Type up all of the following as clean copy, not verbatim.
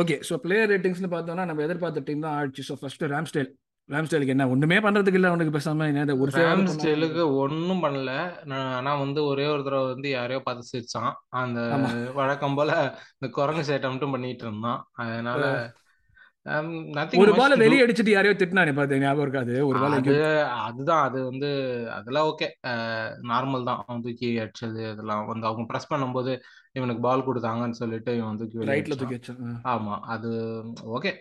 Okay. So player ரேட்டிங்ஸ்னு பார்த்தோம்னா நம்ம எதிர்பார்த்த டீம் தான் ஆயிடுச்சு. ஸோ ஃபர்ஸ்ட் ராம்ஸ்டேலுக்கு என்ன ஒண்ணுமே பண்றதுக்கு இல்லை, அவனுக்கு பேசாம ஒரு ராம்ஸ்டேலுக்கு ஒன்றும் பண்ணல. ஆனால் வந்து ஒரே ஒரு தடவை வந்து யாரையோ பார்த்து சிரிச்சான், அந்த வழக்கம் போல இந்த குரங்கு சேட்டை மட்டும் பண்ணிட்டு இருந்தான். அதனால ஒரு பால வெளியே அடிச்சுட்டு யாரையோ திட்டினானே பார்த்து, ஞாபகம் இருக்காது ஒரு பால. அதுதான் அது வந்து அதெல்லாம் ஓகே நார்மல் தான். அவன் தூக்கி அடிச்சது அதெல்லாம் வந்து அவங்க ப்ரெஸ் பண்ணும்போது இவனுக்கு பால் கொடுத்தாங்கன்னு சொல்லிட்டு இவன் தூக்கி ரைட்ல தூக்கி அடிச்சான். ஆமா அது okay,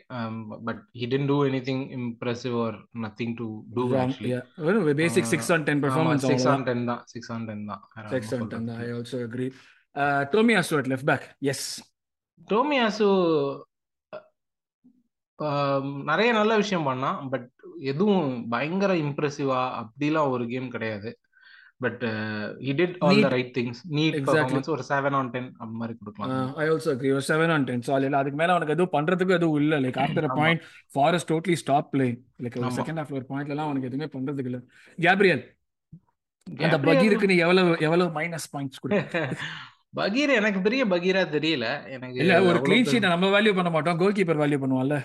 but he didn't do anything impressive or nothing to do actually. Very basic 6/10 performance. 6/10 தான். 6/10 தான். 6/10 I also agree. Tomiyasu at left back. Yes, Tomiyasu நிறைய நல்ல விஷயம் பண்ணான், பட் எதுவும் பயங்கர இம்ப்ரெசிவா அப்படிலாம் ஒரு கேம் கிடையாது. But he did all the right things. Neat performance, ஒரு 7/10 அந்த மாதிரி கொடுக்கலாம். I also agree, ஒரு 7/10 solid. அதுக்கு மேல அவனுக்கு எதுவும் பண்றதுக்கு எதுவும் இல்ல. Like after a point Forest totally stopped playing. Like ஒரு செகண்ட் ஹாஃப்ல ஒரு பாயிண்ட்ல எல்லாம் அவனுக்கு எதுவுமே பண்றதுக்கு இல்ல. கேப்ரியல் அந்த பகீருக்கு நீ எவ்வளவு மைனஸ் பாயிண்ட்ஸ் கொடுத்த? பகீர் எனக்கு பெரிய பகீரா தெரியல எனக்கு. இல்ல ஒரு க்ளீன் ஷீட் நம்ம வேல்யூ பண்ண மாட்டோம், கோல் கீப்பர் வேல்யூ பண்ணுவான்ல.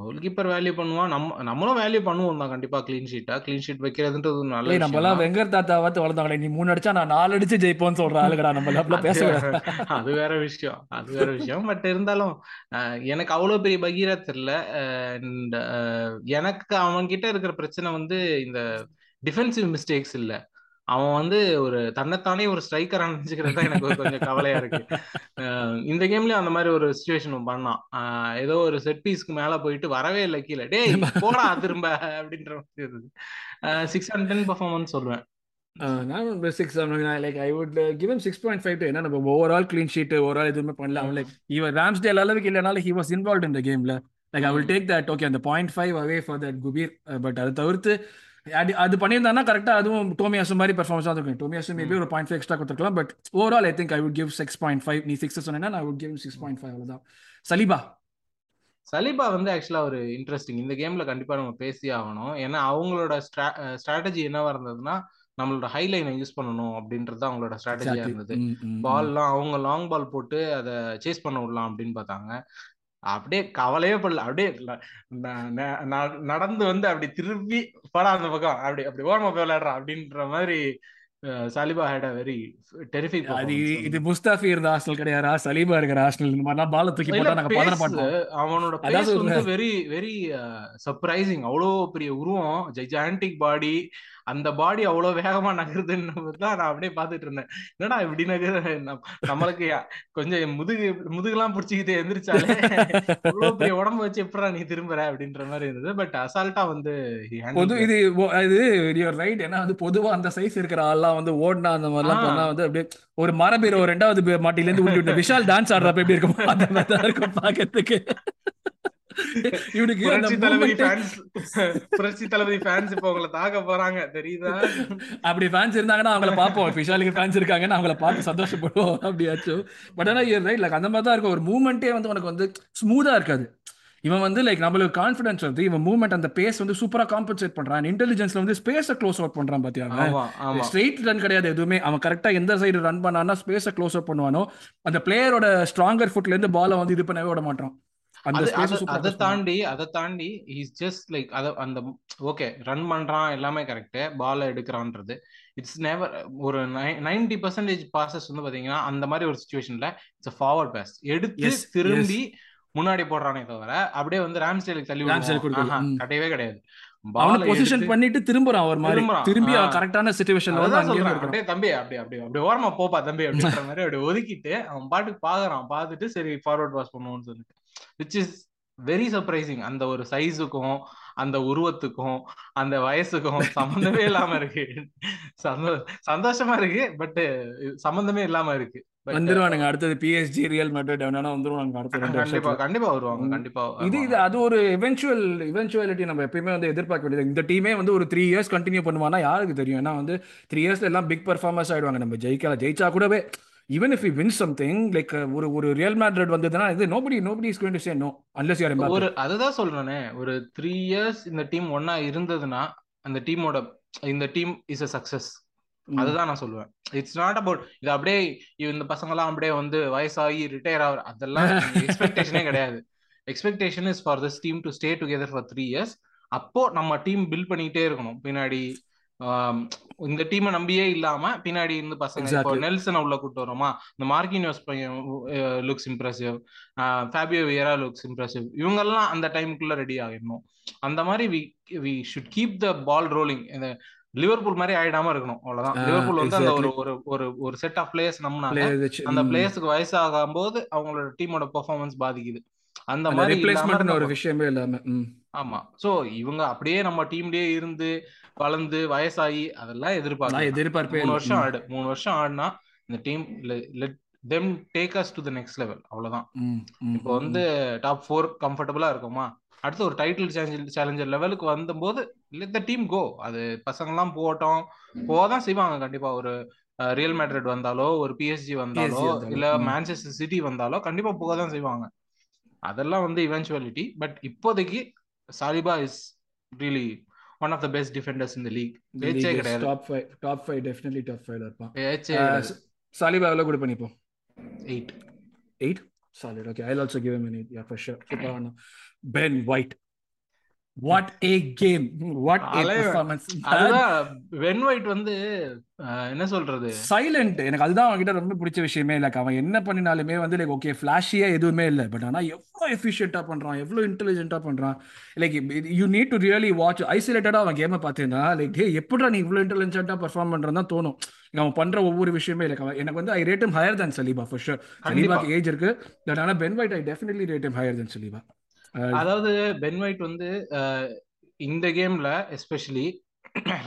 கோல் கீப்பர் வேல்யூ பண்ணுவான், நம்மளும் வேல்யூ பண்ணுவோம் தான் கண்டிப்பா. கிளீன் ஷீட்டா கிளீன் ஷீட் வைக்கிறதுன்றது நல்ல. நம்மளாம் வெங்கர் தாத்தா பார்த்து வளர்ந்தாங்க, நீ 3 அடிச்சா நான் 4 அடிச்சு ஜெயிப்போன்னு சொல்ற ஆளுங்கடா நம்மள. அப்படி பேசக்கூடாது, அது வேற விஷயம், அது வேற விஷயம். பட் இருந்தாலும் எனக்கு அவ்வளவு பெரிய பகீரா தெரியல. எனக்கு அவன்கிட்ட இருக்கிற பிரச்சனை வந்து இந்த டிஃபென்சிவ் மிஸ்டேக்ஸ் இல்ல, அவன் வந்து ஒரு தன்னைத்தானே ஒரு ஸ்ட்ரைக்கர் அனுப்பிச்சுக்கிறது தான் எனக்கு கொஞ்சம் கவலையா இருக்கு. இந்த கேம்லயும் அந்த மாதிரி ஒரு சிச்சுவேஷன் பண்ணான். ஏதோ ஒரு செட் பீஸ்க்கு மேல போயிட்டு வரவே இல்லை கீழே, டே போடா திரும்ப அப்படின்ற மாதிரி. 6/10 பெர்ஃபார்மன்ஸ் சொல்லுவேன். ஓவரால் கிளீன் ஷீட் ஓவரால் எதுவுமே பண்ணல. இவன் ராம்ஸ்டேல் அளவுக்கு இல்லைனாலும் he was involved in the gameல. Like I will take that, okay, அந்த 0.5 away for that குபீர். பட் அதை தவிர்த்து அது பண்ணியிருந்தானா கரெக்டா, அதுவும் டோமியாசு மாதிரி பெர்ஃபார்மன்ஸா இருக்கும். டோமியாசு மேபி ஒரு 0.5 எக்ஸ்ட்ரா கொடுத்துருக்கலாம். But overall I think I would give 6.5. நீ 6 சொன்னா நான் ஐ வுட் கிவ் 6.5. அவ்வளவுதான். சலிபா, சலிபா வந்து ஆக்சுவலா ஒரு இன்ட்ரெஸ்டிங். இந்த கேம்ல கண்டிப்பா நம்ம பேசி ஆகணும். ஏன்னா அவங்களோட ஸ்ட்ராட்டஜி என்னவா இருந்ததுன்னா நம்மளோட ஹைலைனை யூஸ் பண்ணணும் அப்படின்றது அவங்களோட ஸ்ட்ராட்டஜியா இருந்தது. பால்லாம் அவங்க லாங் பால் போட்டு அதை சேஸ் பண்ண விடலாம் அப்படின்னு பார்த்தாங்க. அப்படியே கவலையே படல, அப்படியே நடந்து வந்து அப்படி திருப்பி படம் அந்த பக்கம் அப்படி அப்படி ஓரமா போய் விளையாடுறான் அப்படின்ற மாதிரி. Saliba had a very terrific. இது முஸ்தாஃபி இருந்த ஹாஸ்டல் கிடையாதா, சலிபா இருக்கிற ஹாஸ்டல். இந்த மாதிரிலாம் பால தூக்கி போட்டா நாங்க பதற மாட்டோம். அவனோட பேஸ் வந்து வெரி வெரி சர்ப்ரைசிங். அவ்வளோ பெரிய உருவம், ஜைஜாண்டிக் பாடி, அந்த பாடி அவ்வளோ வேகமா நகருதுன்னு தான் நான் அப்படியே பார்த்துட்டு இருந்தேன். என்னடா இப்படி நகர், நம்மளுக்கு கொஞ்சம் முதுகுலாம் பிடிச்சிக்கிட்டு எந்திரிச்சாலே அவ்வளோ பெரிய உடம்பு வச்சு எப்படா நீ திரும்புற அப்படின்ற மாதிரி இருந்தது. பட் அசால்ட்டா வந்து யுவர் ரைட். ஏன்னா வந்து பொதுவா அந்த சைஸ் இருக்கிற ஆள்லாம் வந்து ஓடினா அந்த மாதிரிலாம் பண்ணா வந்து அப்படியே ஒரு மரபீரோ ரெண்டாவது மாட்டிலேருந்து ஊட்டி விட்டு விஷால் டான்ஸ் ஆடுறப்ப எப்படி இருக்கும் அந்த மாதிரி தான் இருக்கும் பாக்கிறதுக்கு. இவன் வந்து லைக் நம்மளுக்கு கான்ஃபிடன்ஸ் வருது, இவன் மூவ்மெண்ட் அந்த பேஸ் வந்து சூப்பரா காம்பன்சேட் பண்றான். இன்டெலிஜென்ஸ்ல வந்து ஸ்பேஸை க்ளோஸ் அவுட் பண்றான் பாத்தியா. ஸ்ட்ரெயிட் ரன் கிடையாது எதுவுமே, அவன் கரெக்டா எந்த சைடு ரன் பண்ணானா ஸ்பேஸை க்ளோஸ் அவுட் பண்ணுவானோ. அந்த பிளேயரோட ஸ்ட்ராங்கர் ஃபுட்ல இருந்து பாலை வந்து இது பண்ணவே விட மாட்டான். அதை தாண்டி இஸ் ஜஸ்ட் லைக் அத அந்த ஓகே ரன் பண்றான் எல்லாமே கரெக்ட், பால் எடுக்கிறான்றது. இட்ஸ் நெவர் ஒரு 90% பாசஸ் வந்து பாத்தீங்கன்னா அந்த மாதிரி ஒரு சிச்சுவேஷன்ல இட்ஸ் a forward pass எடுத்து திரும்பி முன்னாடி போடுறானே தவிர அப்படியே வந்து ராம்ஸ்டேலுக்கு தள்ளி கட்டவே கிடையாது. ஓரமா போப்பா தம்பி அப்படின்ற மாதிரி அப்படி ஒதுக்கிட்டு அவன் பாட்டுக்கு பாக்குறான். பாத்துட்டு சரி ஃபார்வர்ட் பாஸ் பண்ணுவோம்னு சொல்லிட்டு, which is very surprising. அந்த ஒரு சைஸுக்கும் அந்த உருவத்துக்கும் அந்த வயசுக்கும் சம்பந்தமே இல்லாம இருக்கு. சந்தோஷமா இருக்கு, பட் சம்பந்தமே இல்லாம இருக்கு. வந்துருவானுங்க அடுத்தது PSG ரியல் மேட்ரிட் அவனால வந்துருவானுங்க அடுத்தது. கண்டிப்பா கண்டிப்பா வருவாங்க கண்டிப்பா. இது அது ஒரு eventuality நம்ம எப்பயுமே வந்து எதிர்பார்க்க வேண்டியது. இந்த டீமே வந்து ஒரு 3 இயர்ஸ் கண்டினியூ பண்ணுவானா யாருக்கு தெரியும். ஏன்னா வந்து 3 இயர்ஸ்ல எல்லாம் பிக் பெர்ஃபார்மன்ஸ் ஆயிடுவாங்க. நம்ம ஜெயிச்சா கூடவே even if we win something like ஒரு Real Madrid வந்ததுனா nobody is going to say no unless you are Mbappe. ஒரு அதுதான் சொல்றானே ஒரு 3 இயர்ஸ் இந்த டீம் ஒண்ணா இருந்ததுனா அந்த டீமோட இந்த டீம் இஸ் a success. அதுதான் நான் சொல்லுவேன். இட்ஸ் நாட் அபவுட் இது அப்படியே இந்த பசங்கலாம் அப்படியே வந்து வயசாகி ரிட்டையர் ஆகுற அதெல்லாம் எக்ஸ்பெக்டேஷனே கிடையாது. Expectation is for this team to stay together for 3 years. அப்போ நம்ம டீம் பில்ட் பண்ணிட்டே இருக்கணும். பின்னாடி இந்த டீமை நம்பியே இல்லாம பின்னாடி இருந்து பசங்க இப்போ நெல்சனை உள்ள கூட்டு வரோமா, இந்த மார்கினியோஸ் பையன் looks impressive, Fabio Vieira looks impressive, இவங்கெல்லாம் அந்த டைமுக்குள்ள ரெடி ஆகிடணும். அந்த மாதிரி we should keep the ball rolling. இந்த லிவர்பூல் மாதிரி ஆயிடாம இருக்கணும், அவ்வளவுதான். லிவர்பூல் வந்து அந்த ஒரு ஒரு ஒரு செட் ஆஃப் பிளேயர்ஸ் நம்பினாங்க, அந்த பிளேயர்ஸுக்கு வயசாகும் போது அவங்களோட டீமோட பெர்ஃபார்மன்ஸ் பாதிக்குது. அந்த மாதிரி ரிப்ளேஸ்மென்ட்ன்ற ஒரு விஷயமே இல்லாம. ஆமா, சோ இவங்க அப்படியே நம்ம டீம்லயே இருந்து வளர்ந்து வயசாகி அதெல்லாம் எதிர்பார்ப்பேன். 3 வருஷம் ஆடுனா இந்த team let them take us to the next level, அவ்வளவுதான். இப்போ வந்து டாப் 4 கம்ஃபர்டபுளா இருக்குமா, அடுத்து ஒரு டைட்டில் சேலஞ்சர் லெவலுக்கு வந்தபோது லெட் தி டீம் கோ. அது பசங்கள்லாம் போட்டோம், போதான் செய்வாங்க கண்டிப்பா. ஒரு ரியல் மேட்ரிட் வந்தாலோ, ஒரு PSG வந்தாலோ, இல்ல மான்செஸ்டர் சிட்டி வந்தாலோ கண்டிப்பா போகதான் செய்வாங்க. அதெல்லாம் வந்து இவென்ச்சுவாலிட்டி. பட் இப்போதைக்கு Saliba is really one of the best defenders in the league. Vijay is top 5, definitely top 5 la irpa. Saliba vela kudu panipo 8 solid. Okay, I'll also give him an 8. Yeah, for sure. Ben White, what a game, what a performance. Adha Ben White vandu enna solradhu silent. Enak adha avangita romba pidicha vishayame illa. Avan enna panninalume vandu like okay flashy ah eduvume illa, but ana evlo efficient ah pandran, evlo intelligent ah pandran. Like you need to really watch isolated ah avan game ah paathina like hey eppadra nee evlo intelligent ah perform pandran dhaan thonum. அவன் பண்ற ஒவ்வொரு விஷயமே இல்லை. எனக்கு வந்து I rate him higher than Saliba for sure. சலீபாக்கு age இருக்கு, but ஆனா Ben White I definitely rate him higher than Saliba. அதாவது பென் வைட் வந்து இந்த கேம்ல எஸ்பெஷலி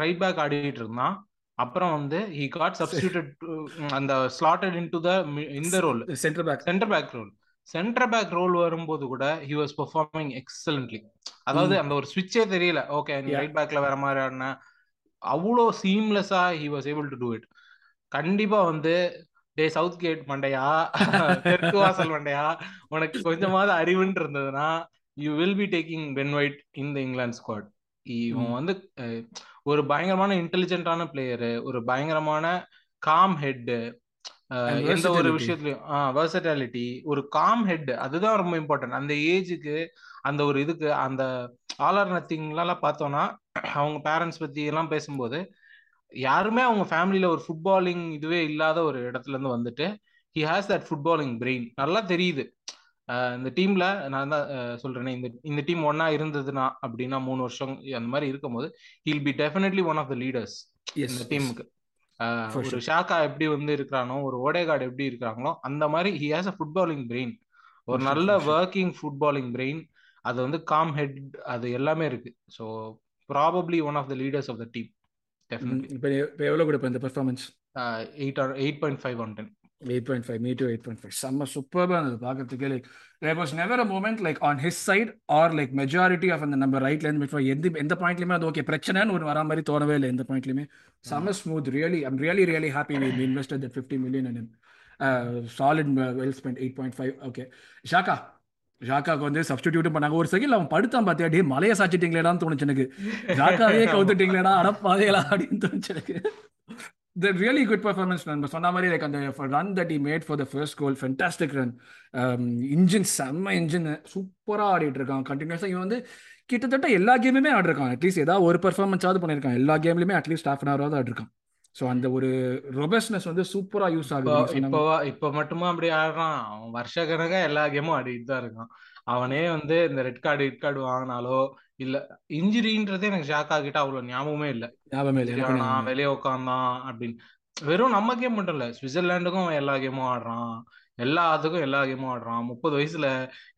ரைட் பேக் ஆடிட்டு இருந்தான். அப்புறம் வந்து ஹி காட் சப்ஸ்டிட்யூட்டட் அந்த ஸ்லாட்டட் இன்டு தி இந்த ரோல், சென்டர் பேக் ரோல் வரும்போது கூட ஹி வாஸ் பெர்ஃபார்மிங் எக்ஸலன்ட்லி. அதாவது அந்த ஒரு ஸ்விட்சே தெரியல. ஓகே, நீ ரைட் பேக்ல வேற மாதிரி ஆடின, அவ்வளோ சீம்லெஸ்ஸா he was able to do it. கண்டிப்பா வந்து டே சவுத்கேட் மண்டையா, தெற்கு வாசல் மண்டையா, உனக்கு கொஞ்சமாவது அறிவுன்னு இருந்ததுன்னா you will be taking Ben White in the England squad. இவன் வந்து ஒரு பயங்கரமான இன்டெலிஜென்டான பிளேயரு, ஒரு பயங்கரமான காம் ஹெட்டு. எந்த ஒரு விஷயத்துலயும் வெர்சட்டாலிட்டி, ஒரு காம் ஹெட், அதுதான் ரொம்ப இம்பார்ட்டன்ட் அந்த ஏஜுக்கு. அந்த ஒரு இதுக்கு அந்த ஆல் ஆர் நத்திங்லாம் பார்த்தோம்னா அவங்க பேரண்ட்ஸ் பத்தி எல்லாம் பேசும்போது யாருமே அவங்க ஃபேமிலியில ஒரு ஃபுட்பாலிங் இதுவே இல்லாத ஒரு இடத்துல இருந்து வந்துட்டு he has that footballing brain. நல்லா தெரியுது இந்த டீம்ல. நான் தான் சொல்றேனே, இந்த டீம் ஒன்னா இருந்ததுன்னா அப்படின்னா 3 வருஷம் அந்த மாதிரி இருக்கும் போது he'll be definitely one of the leaders இந்த டீமுக்கு. ஒரு ஷாக்கா எப்படி வந்து இருக்கிறானோ, ஒரு ஓடேகார்ட் எப்படி இருக்கிறாங்களோ அந்த மாதிரி he has a footballing brain, ஒரு நல்ல ஒர்க்கிங் ஃபுட்பாலிங் பிரெயின். அது வந்து காம் ஹெட், அது எல்லாமே இருக்கு. So probably one of the leaders of the team, definitely. But evlo kudu pan the performance 8.5 on 10. 8.5, me too, 8.5. Summa superb and paakathukku. Like there was never a moment like on his side or like majority of on the number right line before end the point lime ad okay prachana nu vara mari thonave illa end point lime. Summa smooth, really. I'm really happy we invested that 50 million in him. Solid, well spent. 8.5. okay, Shaka ஜாக்காவுக்கு வந்து substitute பண்ணாங்க. ஒரு second அவன் படுத்தான் பார்த்தியா, டே மலையை சாச்சிட்டீங்களேடான்னு தோணுச்சு எனக்கு. ஜாக்காவே கவுத்துட்டீங்களேடா அடப்பாதையலா அப்படின்னு தோணுச்சு எனக்கு. The really good performance man, but sonamari like on the run that he made for the first goal, fantastic run. Engine super aaditirukkan continuously. Ivan vandu கிட்டத்தட்ட எல்லா கேமுமே ஆடிருக்கான், அட்லீஸ்ட் ஏதாவது ஒரு பெர்ஃபார்மன்ஸ் ஆது பண்ணிருக்கான். எல்லா கேம்லயுமே அட்லீஸ்ட் ஹாஃப் அன் ஹவராவது ஆடிருக்கான். சோ அந்த ஒரு ரொபஸ்ட்னஸ் வந்து சூப்பரா யூஸ் ஆகுது. இப்ப மட்டுமா அப்படி ஆடுறான், அவன் வருஷ கணக்கா எல்லா கேமும் ஆடிட்டு தான் இருக்கான். அவனே வந்து இந்த ரெட் கார்டு வாங்கினாலோ இல்ல இன்ஜுரின்றதே எனக்கு ஷாக் ஆகிட்ட அவ்வளவு ஞாபகமே இல்ல. நான் வெளியே உட்காந்தான் அப்படின்னு. வெறும் நம்ம கேம் மட்டும் இல்ல, சுவிட்சர்லாண்டுக்கும் அவன் எல்லா கேமும் ஆடுறான், எல்லா கேமும் ஆடுறான். 30 வயசுல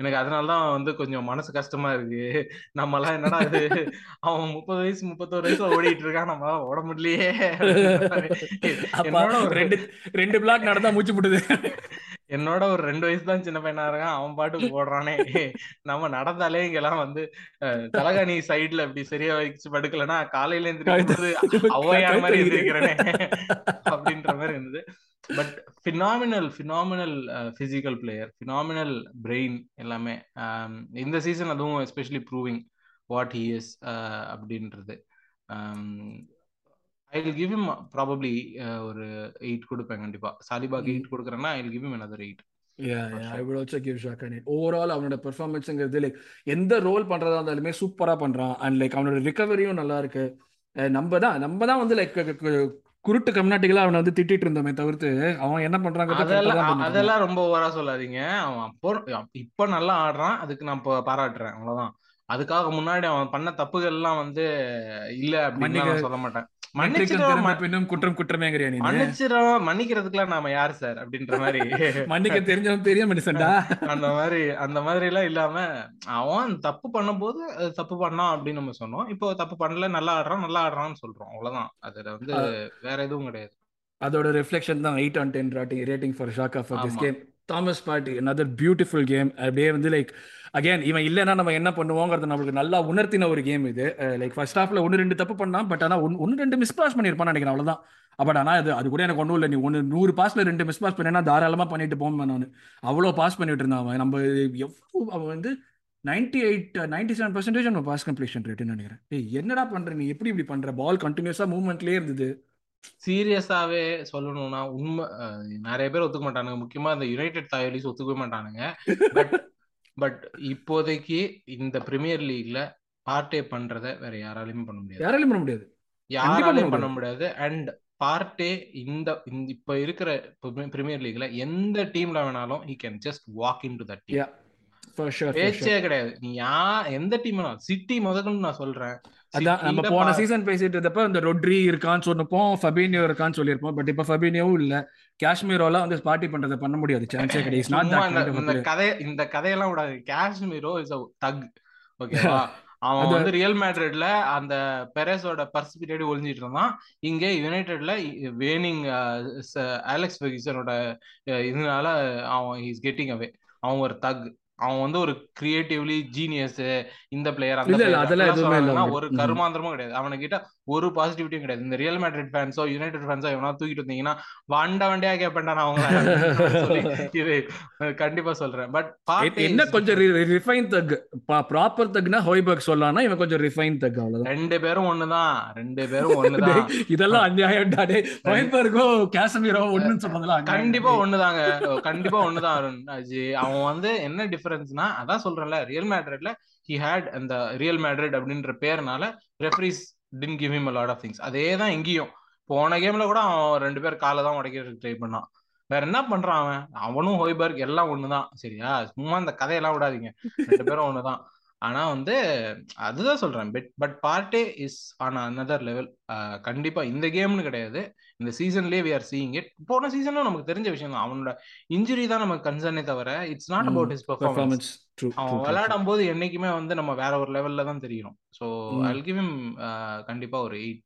எனக்கு அதனாலதான் வந்து கொஞ்சம் மனசு கஷ்டமா இருக்கு. நம்ம எல்லாம் என்னடா இது, அவன் 30 வயசு 31 வயசுல ஓடிட்டு இருக்கான், நம்ம ஓட முடியலையே. ரெண்டு பிளாக் நடந்தா மூச்சு போடுது. என்னோட ஒரு 2 வயசு தான் சின்ன பையனா இருக்கான், அவன் பாட்டுக்கு போடுறானே. நம்ம நடந்தாலே இங்கெல்லாம் வந்து தலகாணி சைட்ல இப்படி சரியா வச்சு படுக்கலன்னா காலையில எழுந்திருக்கும்போது அவ்வையார் மாதிரி எழுந்திருக்கிறனே அப்படின்ற மாதிரி இருந்தது. But phenomenal physical player, phenomenal brain, எல்லாமே. இந்த சீசன் அதுவும் especially proving what he is அப்படின்றது. I will give him probably ஒரு 8 கொடுப்பேன் கண்டிப்பா. சாலிபாக்கு 8 கொடுக்கறேன்னா I will give him another 8. I would also give Xhaka an 8. Overall, அவனோட பெர்ஃபார்மன்ஸ்ங்கிறது லைக் எந்த ரோல் பண்றதா இருந்தாலுமே சூப்பரா பண்றான். அண்ட் லைக் அவனோட ரிகவரியும் நல்லா இருக்கு. நம்ம தான் வந்து லைக் குருட்டு கம்நாட்டிகளா அவனை வந்து திட்டிட்டு இருந்தோமே தவிர்த்து அவன் என்ன பண்றாங்க அதெல்லாம் ரொம்ப ஓவரா சொல்லாதீங்க. அவன் இப்ப நல்லா ஆடுறான், அதுக்கு நான் பாராட்டுறேன், அவ்வளவுதான். அதுக்காக முன்னாடி அவன் பண்ண தப்புகள்லாம் வந்து இல்ல அப்படின்னு சொல்ல மாட்டேன். மன்னிக்கிறதுக்குலாம் நாம யாரு சார் அப்படின்ற மாதிரி மன்னிக்க தெரிஞ்சவன் பெரிய மனுஷன்டா அந்த மாதிரி எல்லாம் இல்லாம அவன் தப்பு பண்ணும் போது தப்பு பண்ணான் அப்படின்னு நம்ம சொன்னோம். இப்போ தப்பு பண்ணல, நல்லா ஆடுறான்னு சொல்றோம், அவ்வளவுதான். அதுல வந்து வேற எதுவும் கிடையாது. அதோட ரிஃப்ளெக்ஷன் தான் 8/10 rating for Xhaka for this game. Thomas Partey another beautiful game. அப்படியே வந்து லைக் அகெயின் இவன் இல்லைன்னா நம்ம என்ன பண்ணுவோங்கிறது நம்மளுக்கு நல்லா உணர்த்தின ஒரு கேம் இது. லைக் ஃபர்ஸ்ட் ஹாஃப்ல 1-2 தப்பு பண்ணான், பட் ஆனால் 1-2 மிஸ்பாஸ் பண்ணியிருப்பான்னு நினைக்கிறேன், அவ்வளோதான். பட் ஆனால் அது கூட எனக்கு ஒன்றும் இல்லை. நீ 100 பாஸ்ல 2 மிஸ்பாஸ் பண்ணா தாராளமாக பண்ணிட்டு போவேன் நான். அவ்வளோ பாஸ் பண்ணிட்டு இருந்தான் அவன். நம்ம எவ்வளோ அவன் வந்து 97% நம்ம பாஸ் கம்ப்ளீஷன் ரேட்டுன்னு நினைக்கிறேன். என்னடா பண்ற நீ, எப்படி பண்ற? பால் கண்டினியூஸா மூவ்மெண்ட்லேயே இருந்தது. சீரியஸாவே சொல்லணும்னா உண்மை நிறைய பேர் ஒத்துக்க மாட்டானுங்க, முக்கியமா அந்த யுனைடெட் தாயலிஸ் ஒத்துக்கவே மாட்டானுங்க. பட் இப்போதைக்கு இந்த பிரீமியர் லீக்ல பார்ட்டே பண்றத வேற யாராலையும் பண்ண முடியாது. அண்ட் பார்ட்டே இப்ப இருக்கிற பிரீமியர் லீக்ல எந்த டீம்ல வேணாலும் he can just walk into that team. பேச்சே கிடையாது. நீ எந்த டீம், சிட்டி முதக்கணும்னு நான் சொல்றேன். அதான் நம்ம போன சீசன் பேசிட்டு இருந்தப்ப இந்த ரொட்ரி இருக்கான்னு சொன்னப்போம், ஃபபினியோ இருக்கான்னு சொல்லியிருப்போம். பட் இப்ப ஃபபினியோவும் இல்ல, காஷ்மீரோலாம் வந்து பார்ட்டி பண்றதை பண்ண முடியாது, சான்ஸே கிடையாது. இந்த கதையெல்லாம் கூட காஷ்மீரோ இஸ் a thug, ஓகேவா? அவன் வந்து ரியல் மேட்ரிட்ல அந்த பெரேஸோட பர்ஸ் பின்னாடி ஒளிஞ்சிட்டு இருந்தான். இங்கே யுனைடெட்ல வேனிங் அலெக்ஸ் ஃபெர்குசனோட இதனால அவன் இஸ் கெட்டிங் அவே. அவன் ஒரு thug, அவன் வந்து ஒரு கிரியேட்டிவ்லி ஜீனியஸ். இந்த பிளேயர் ஒரு கருமாந்திரமும் கிடையாது அவனுக்கிட்ட, ஒரு பாசிட்டிவிட்டியும் கிடையாது. இந்த ரியல் மேட்ரிட் ஃபேன்ஸோ யுனைடெட் ஃபேன்ஸோ எவனா தூக்கிட்டு வந்தீங்கன்னா வண்டியா கேட்பேன்டா நான் அவங்க. இது கண்டிப்பா சொல்றேன். பட் என்ன கொஞ்சம் ரிஃபைன் தக், ப்ராப்பர் தக்னா ஹோய்பர்க் சொல்லலாம்னா இவன் கொஞ்சம் ரிஃபைன் தக், அவ்வளவுதான். ரெண்டு பேரும் ஒண்ணுதான். இதெல்லாம் அநியாயம் டாடே. ஹோய்பர்க்கோ காஷ்மீரோ ஒண்ணுன்னு சொன்னதெல்லாம் கண்டிப்பா ஒண்ணுதான் அருண்ஜி. அவன் வந்து என்ன டிஃபரன்ஸ்னா அதான் சொல்றேன்ல, ரியல் மேட்ரிட்ல he had அந்த ரியல் மேட்ரிட் அப்படின்ற பேர்னால referees didn't give him a lot of things. அதே தான் இங்கேயும். போன கேம்ல கூட அவன் 2 பேர் காலை தான் உடைக்கிறதுக்கு ட்ரை பண்ணான். வேற என்ன பண்றான் அவன்? அவனும் ஹோய்பர்க் எல்லாம் ஒண்ணுதான், சரியா? சும்மா அந்த கதையெல்லாம் விடாதீங்க, 2 பேரும் ஒண்ணுதான். ஆனா வந்து அதுதான் சொல்றேன். But Partey is on another level. கண்டிப்பா இந்த கேம்னு கிடையாது, இந்த சீசன்லயே வி ஆர் சீயிங் இட். போன சீசன்ல நமக்கு தெரிஞ்ச விஷயம் தான், அவனோட இன்ஜுரி தான் நமக்கு கன்சர்னே தவிர it's not about his performance. அவன் விளையாடும் போது என்னைக்குமே வந்து நம்ம வேற ஒரு லெவல்ல தான் தெரியும். So I will give him கண்டிப்பா ஒரு 8.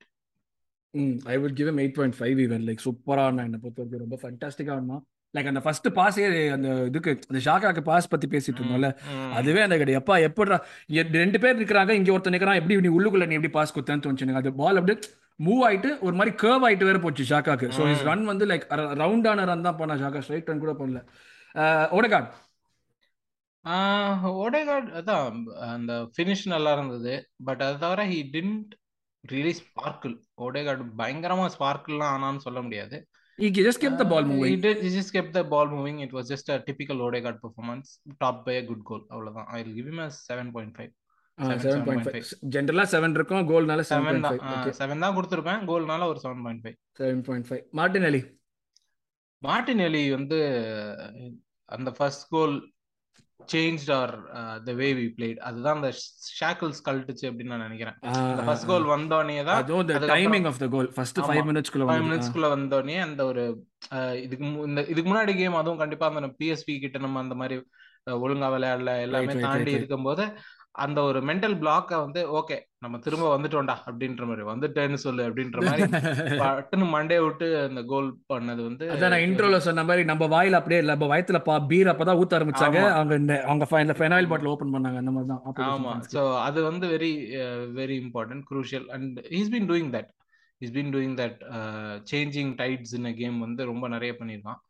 I would give him 8.5 even. Like சூப்பரா ஆனா, என்ன பொறுத்தவரைக்கும் ரொம்ப ஃபண்டாஸ்டிக்கா ஆனா. லைக் அந்த ஃபர்ஸ்ட் பாஸே அந்த இதுக்கு அந்த ஷாக்காக்கு பாஸ் பத்தி பேசிட்டு இருந்தோம்ல, அதுவே அந்த கிடையாது. அப்பா எப்படா 2 பேர் இருக்கிறாங்க, இங்க ஒருத்தர் நிக்கிறான், எப்படி நீ உள்ளுக்குள்ள நீ எப்படி பாஸ் கொடுத்தேன்னு தோணுச்சுங்க. அது பால் அப்படியே மூவ் ஆயிட்டு ஒரு மாதிரி கர்வ் ஆயிட்டு வேற போச்சு ஷாக்காக்கு. ஸோ இஸ் ரன் வந்து லைக் ரவுண்டான ரன் தான் பண்ணா ஷாக்கா, ஸ்ட்ரைட் ரன் கூட பண்ணல. ஓடேகார்ட் அதான் அந்த ஃபினிஷ் நல்லா இருந்தது. பட் அது தவிர he didn't really sparkle. Odegaard பயங்கரமா ஸ்பார்க்கிள்லாம் ஆனான்னு சொல்ல முடியாது. He just kept the ball moving. It was just a typical Odegaard performance, topped by a good goal. Avladhan. I'll give him a 7.5. 7.5. Generally 7 irukum, goal nala 7.5. Okay. 7 da kuduthirpen, goal nala or 7.5. 7.5. Martinelli vandu and the first goal changed our the way we played. Adhaan the shackles kaltichu appdin na nenikiren. The first goal vandone da the timing of the goal first 5 minutes kulla vandone and oru idukku munadi game adhum kandipa andha PSV kitta nam andha mari olunga velayadala ellame taandi irukumbodhu அந்த ஒரு mental black வந்து okay நம்ம திரும்ப வந்துட்டோம்டா அப்படின்ற மாதிரி வந்துட்டேன்னு சொல்லு அப்படின்ற மாதிரி பட்டுன்னு மண்டே விட்டு அந்த கோல் பண்ணது வந்து நான் இன்ட்ரோல சொன்ன மாதிரி நம்ம வாயில அப்படியே இல்ல நம்ம வயத்துல பீர் அப்பதான் ஊத்த ஆரம்பிச்சாங்க அவங்க ஃபெனாயில் பாட்டில் ஓபன் பண்ணாங்க அந்த மாதிரி தான். ஆமா, ஸோ அது வந்து very very important, crucial. And he's been doing that changing tides in game வந்து ரொம்ப நிறைய பண்ணிருக்கான்.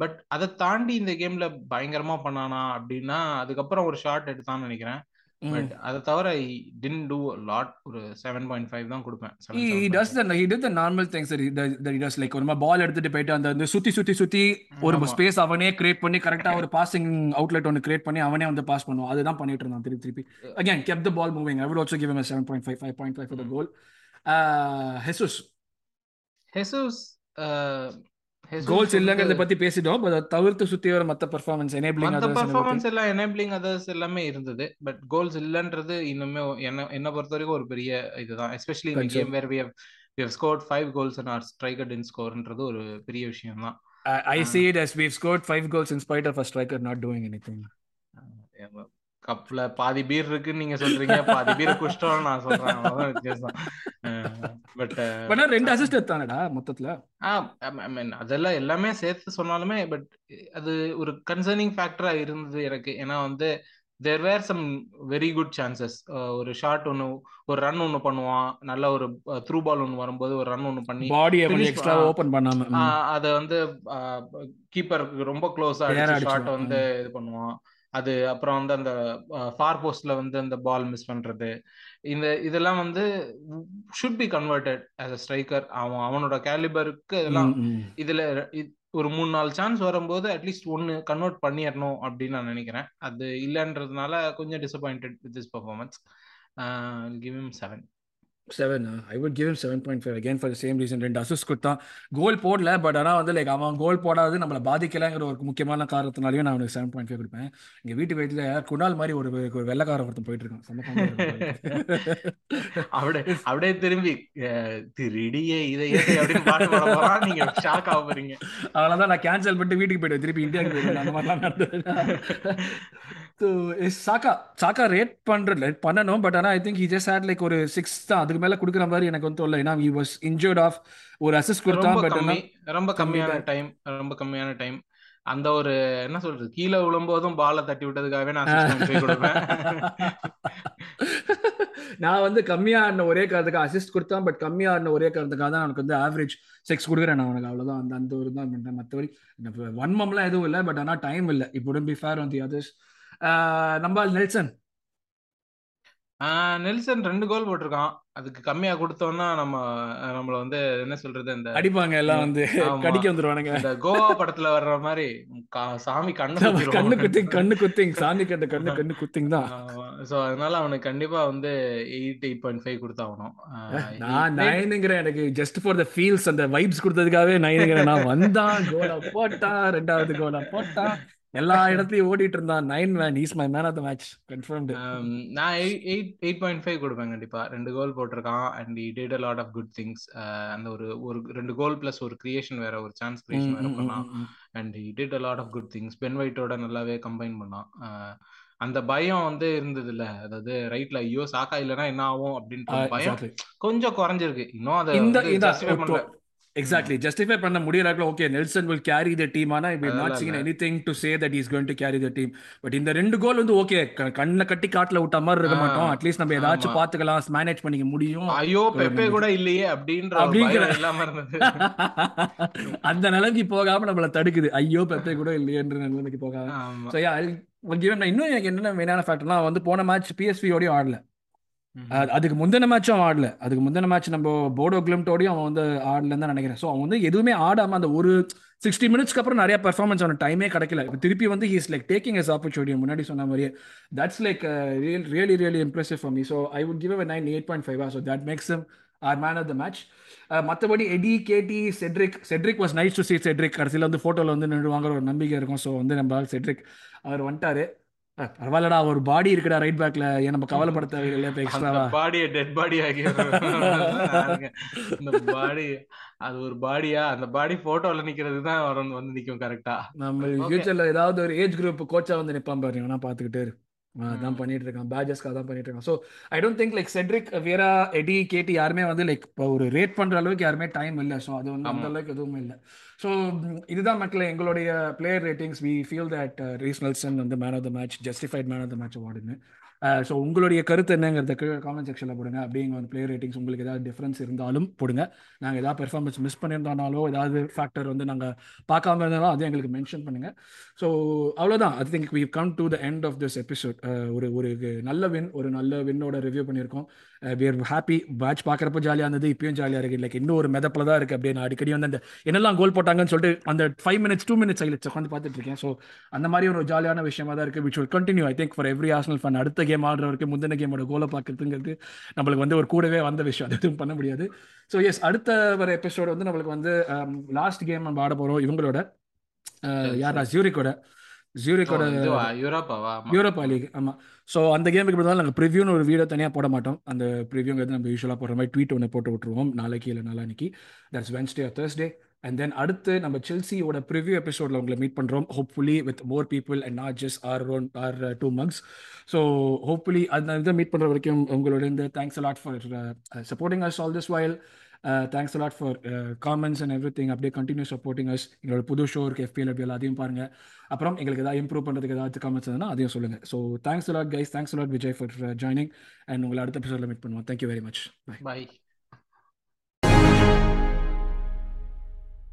பட் அதை தாண்டி இந்த கேம்ல பயங்கரமா பண்ணானா அப்படின்னா அதுக்கப்புறம் ஒரு ஷாட் எடுத்தான்னு நினைக்கிறேன். பட் அத தவிர I didn't do a lot. ஒரு 7.5 தான் கொடுப்பேன். He does the normal things that he does, like ஒரு பால் எடுத்துட்டு போயிட்டு அந்த சுத்தி ஒரு ஸ்பேஸ் அவனே கிரியேட் பண்ணி கரெக்ட்டா ஒரு பாசிங் அவுட்லெட் ஒன்னு கிரியேட் பண்ணி அவனே வந்து பாஸ் பண்ணுவான். அதுதான் பண்ணிட்டு இருந்தான் திருப்பி. Again kept the ball moving. I would also give him a 7.5, 5.5 for the goal. Jesus goals இல்லங்கறத பத்தி பேசிட்டோம். பட் தவிர்த்து சுத்தி வர மத்த பெர்ஃபார்மன்ஸ் enabling others, மத்த பெர்ஃபார்மன்ஸ் எல்லாம் enabling others எல்லாமே இருந்தது. பட் கோல்ஸ் இல்லன்றது இன்னுமே என்ன பொறுத்தவரைக்கும் ஒரு பெரிய இதுதான். Especially in a game where we have scored 5 goals and our striker didn't scoreன்றது ஒரு பெரிய விஷயம் தான். I see it as we've scored 5 goals in spite of a striker not doing anything. கப்ல பாதி பீர் இருக்குன்னு நீங்க சொல்றீங்க, பாதி பீர் குஷ்டம் நான் சொல்றேன், அதான் வித்தியாசம். பட் ரெண்டு அசிஸ்ட் எடுத்தானடா மொத்தத்துல. ஐ மீன் அதெல்லாம் எல்லாமே சேர்த்து சொன்னாலுமே பட் அது ஒரு கன்சர்னிங் ஃபேக்டரா இருந்தது எனக்கு. ஏன்னா வந்து there were some very good chances. ஒரு ஷாட் ஒன்னு, ஒரு ரன் ஒன்னு பண்ணுவான், நல்ல ஒரு த்ரூ பால் ஒன்னு வரும்போது ஒரு ரன் ஒன்னு பண்ணி பாடியை கொஞ்சம் எக்ஸ்ட்ரா ஓபன் பண்ணாம அது வந்து கீப்பருக்கு ரொம்ப க்ளோஸா அடிச்ச ஷாட் வந்து இது பண்ணுவான். அது அப்புறம் வந்து அந்த ஃபார் போஸ்ட்ல வந்து அந்த பால் மிஸ் பண்றது, இந்த இதெல்லாம் வந்து should be converted as a striker. அவனோட கேலிபருக்கு இதெல்லாம் இதுல ஒரு 3-4 சான்ஸ் வரும்போது அட்லீஸ்ட் ஒன்னு கன்வெர்ட் பண்ணிடணும் அப்படின்னு நான் நினைக்கிறேன். அது இல்லைன்றதுனால கொஞ்சம் disappointed with this performance. Give him 7. I would give him 7.5 again for the same reason. ரெண்டு அசிஸ்ட் கொடுத்தான், கோல் போடல. பட் ஆனால் வந்து லைக் அவன் கோல் போடாது நம்மளை பாதிக்கலாங்கிற ஒரு முக்கியமான காரணத்தினாலையும் நான் அவனுக்கு 7.5 கொடுப்பேன். இங்கே வீட்டு வயதில் குணால் மாதிரி ஒரு வெள்ளக்கார ஒருத்தன் போயிட்டு இருக்கான். அப்படியே திரும்பி திருடியே இதை நீங்க ஷாக் ஆக போறீங்க. அதனாலதான் நான் கேன்சல் பண்ணிட்டு வீட்டுக்கு போயிடுவேன், திருப்பி இந்தியாவுக்கு போயிடுவேன். அந்த மாதிரிலாம் நடந்தது. சாக்கா ரேட் பண்ணணும். பட் ஆனால் I think he just had like ஒரு 6 தான், அதுக்கு மேலே கொடுக்குற மாதிரி எனக்கு வந்து இல்லை. ஏன்னா ஹி வாஸ் இன்ஜூர்ட் ஆஃப் ஒரு அசிஸ்ட் கொடுத்தான். பட் ரொம்ப கம்மியான டைம் அந்த ஒரு என்ன சொல்றது கீழே விழும்போதும் பாலை தட்டி விட்டதுக்காகவே நான் வந்து கம்மியா ஆடின ஒரே காரணத்துக்கு அசிஸ்ட் கொடுத்தான். பட் கம்மியா ஆடின ஒரே காரணத்துக்காக தான் எனக்கு வந்து average 6 கொடுக்குறேன் நான் அவனுக்கு. அவ்வளோதான், அந்த அந்த ஒரு தான் பண்ணிட்டேன். மற்றபடி வன்மம்லாம் எதுவும் இல்லை. பட் ஆனால் டைம் இல்லை. It wouldn't be fair on the others. நம்ம நெல்சன் 2 கோல் போட்டிருக்கான். அதுக்கு கம்மியா கொடுத்தோம்னா நம்மள வந்து என்ன சொல்றது இந்த அடிப்பாங்க எல்லாம் வந்து கடிக்க வந்துருவானுங்க. இந்த கோவா படத்துல வர்ற மாதிரி சாமி கண்ணு குத்திங் தான். சோ அதனால அவனுக்கு கண்டிப்பா வந்து 8.5 கொடுத்தாகணும். நான் 9ங்கிறேன். எனக்கு ஜஸ்ட் ஃபார் தி ஃபீல்ஸ் அந்த வைப்ஸ் கொடுத்ததுக்காகவே 9ங்கிறேன். நான் வந்தான் கோலா போட்டா, ரெண்டாவது கோலா போட்டா, எல்லா இடத்துலயும் ஓடிட்டு இருந்தான். 9 man is my man of the match confirmed. நான் 8.5 கொடுப்பேன் கண்டிப்பா. 2 கோல் போட்டிருக்கான் and he did a lot of good things. அந்த ஒரு 2 கோல் ப்ளஸ் ஒரு கிரியேஷன் வேற, ஒரு சான்ஸ் கிரியேஷன் வேற பண்ணான் and he did a lot of good things. Ben வைட்டோட நல்லாவே கம்பைன் பண்ணான். அந்த பயம் வந்து இருந்தது இல்ல, அதாவது ரைட்ல ஐயோ சாக்கா இல்லைன்னா என்ன ஆகும் அப்படின்ற பயம் கொஞ்சம் குறைஞ்சிருக்கு. இன்னும் அதை Exactly. Justify பண்ண முடியலக்கு okay, Nelson will carry the team. ஆனா we have not seen anything to say that he is going to carry the team. But இந்த 2 கோல் வந்து okay, கண்ணை கட்டி காட்ல விட்ட மாதிரி இருக்க மாட்டோம். அட்லீஸ்ட் நம்ம ஏதாச்சும் பாத்துக்கலாம், மேனேஜ் பண்ணிக்க முடியும். ஐயோ பெப்பே கூட இல்லையே அப்படிங்கற எல்லாம் இருந்தது. அந்த நிலைக்கு போகாம நம்மள தடுக்குது, ஐயோ பெப்பே கூட இல்லையேன்ற நிலைக்கு போகாம. So yeah, I'll give him. இன்னும் எனக்கு என்ன மெயினான ஃபேக்டர்னா வந்து போன மேட்ச் PSV ஓடி ஆடல, அதுக்கு முந்தின மேட்சும் ஆடல, அதுக்கு முந்தின மேட்ச் நம்ம போடோ கிளிம்ட்டோடையும் அவன் வந்து ஆடலன்னு தான் நினைக்கிறேன். ஸோ அவன் வந்து எதுவுமே ஆடாம அந்த ஒரு 60 மினிட்ஸ்க்கு அப்புறம் நிறைய பெர்ஃபார்மன்ஸ் அவன் டைமே கிடைக்கல. இப்போ திருப்பி வந்து he's like taking is opportunity முன்னாடி சொன்ன மாதிரியே. That's like really really impressive for me. So I would give a 8.5. So that makes him our man of the match. மற்றபடி Eddie, K T, Cedric was nice to see Cedric. கடைசியில் வந்து ஃபோட்டோவில் வந்து நின்றுவாங்கிற ஒரு நம்பிக்கை இருக்கும். ஸோ வந்து நம்மளால் செட்ரிக் அவர் வந்துட்டாரு. பரவாயில்லடா, ஒரு பாடி இருக்குடா ரைட் பேக்ல, ஏன் நம்ம கவலைப்பட தேவையில்லை. அது ஒரு பாடியா, அந்த பாடி போட்டோல நிக்கிறது தான் வந்து நிக்கும் கரெக்டா. நம்ம ஃபியூச்சர்ல ஏதாவது ஒரு ஏஜ் குரூப் கோச்சா வந்து நிப்பான் பாருங்க, நான் பாத்துக்கிட்டே அதான் பண்ணிட்டு இருக்கான், பேஜஸ்க்காக தான் பண்ணிட்டு இருக்கான். So I don't think like Cedric, vera, Eddie, கேடி யாருமே வந்து லைக் ஒரு ரேட் பண்ற அளவுக்கு யாருமே டைம் இல்லை. ஸோ அது வந்து அந்த அளவுக்கு எதுவுமே இல்லை. ஸோ இதுதான் மக்களே எங்களுடைய player ratings. We feel that raise Nelson வந்து man of the match, justified man of the match அவார்டுன்னு. ஸோ உங்களுடைய கருத்து என்னங்கிறத காமெண்ட் செக்ஷனில் போடுங்க. அப்படிங்கிற வந்து பிளேயர் ரேட்டிங்ஸ் உங்களுக்கு ஏதாவது டிஃப்ரென்ஸ் இருந்தாலும் போடுங்க. நாங்கள் ஏதாவது பெர்ஃபார்மன்ஸ் மிஸ் பண்ணியிருந்தாலோ ஏதாவது ஃபேக்டர் வந்து நாங்கள் பார்க்காம இருந்தாலும் அதையும் எங்களுக்கு மென்ஷன் பண்ணுங்கள். ஸோ அவ்வளோதான். I think we come to the end of this episode. ஒரு ஒரு நல்ல வின், ஒரு நல்ல வின்னோட ரிவ்யூ பண்ணியிருக்கோம். We are happy. மேட்ச் பார்க்குறப்போ ஜாலியாக இருந்தது, இப்பயும் ஜாலியாக இருக்குது. லைக் இன்னும் ஒரு மிதப்பில் தான் இருக்குது. அப்படியே நான் அடிக்கடி வந்து அந்த என்னெல்லாம் கோல் போட்டாங்கன்னு சொல்லிட்டு அந்த 5 minutes 2 minutes சைலன்ஸ் உட்காந்து பார்த்துட்டு இருக்கேன். ஸோ அந்த மாதிரி ஒரு ஜாலியான விஷயமா தான் இருக்குது. Which will continue I think for every Arsenal fan. அடுத்த கேம் ஆடுறவருக்கு முந்தின கேமோட கோலை பார்க்குறதுங்கிறது நம்மளுக்கு வந்து ஒரு கூடவே வந்த விஷயம், அது எதுவும் பண்ண முடியாது. ஸோ எஸ், அடுத்த ஒரு எபிசோடு வந்து நம்மளுக்கு வந்து லாஸ்ட் கேம் நம்ம ஆட போகிறோம் இவங்களோட, யாரா, ஜூரிக்கோட யூரோப்பா லீக். ஆமாம். ஸோ அந்த கேமுக்கு இப்படி தான் நாங்கள் ப்ரிவியூன்னு ஒரு வீடியோ தனியாக போட மாட்டோம். அந்த ப்ரிவியூங்கிறது நம்ம யூஸ்வலாக போடுற மாதிரி ட்வீட் ஒன்று போட்டு விட்டுருவோம் நாளைக்கு இல்லை நாளானிக்கு. That's Wednesday or Thursday. And then அடுத்து நம்ம செல்சியோட ப்ரிவ்யூ எபிசோட்ல உங்களை மீட் பண்றோம். Hopefully with more people and not just R 2 months. So hopefully அந்த மீட் பண்ற வரைக்கும் உங்களோட இந்த thanks a lot for supporting us all this while. Thanks a lot for comments and everything. அப்படியே கண்டினியூ சப்போர்ட்டிங் அஸ். எங்களோட புது show இருக்கு FPL அப்படி எல்லாத்தையும் பாருங்க. அப்புறம் எங்களுக்கு ஏதாவது இம்ப்ரூவ் பண்ணுறதுக்கு ஏதாவது கமெண்ட்ஸ் இருந்தால் அதையும் சொல்லுங்க. So thanks a lot guys. Thanks a lot Vijay for joining. And உங்களை அடுத்த எபிசோட்ல மீட் பண்ணுவோம். Thank you very much. Bye. Bye.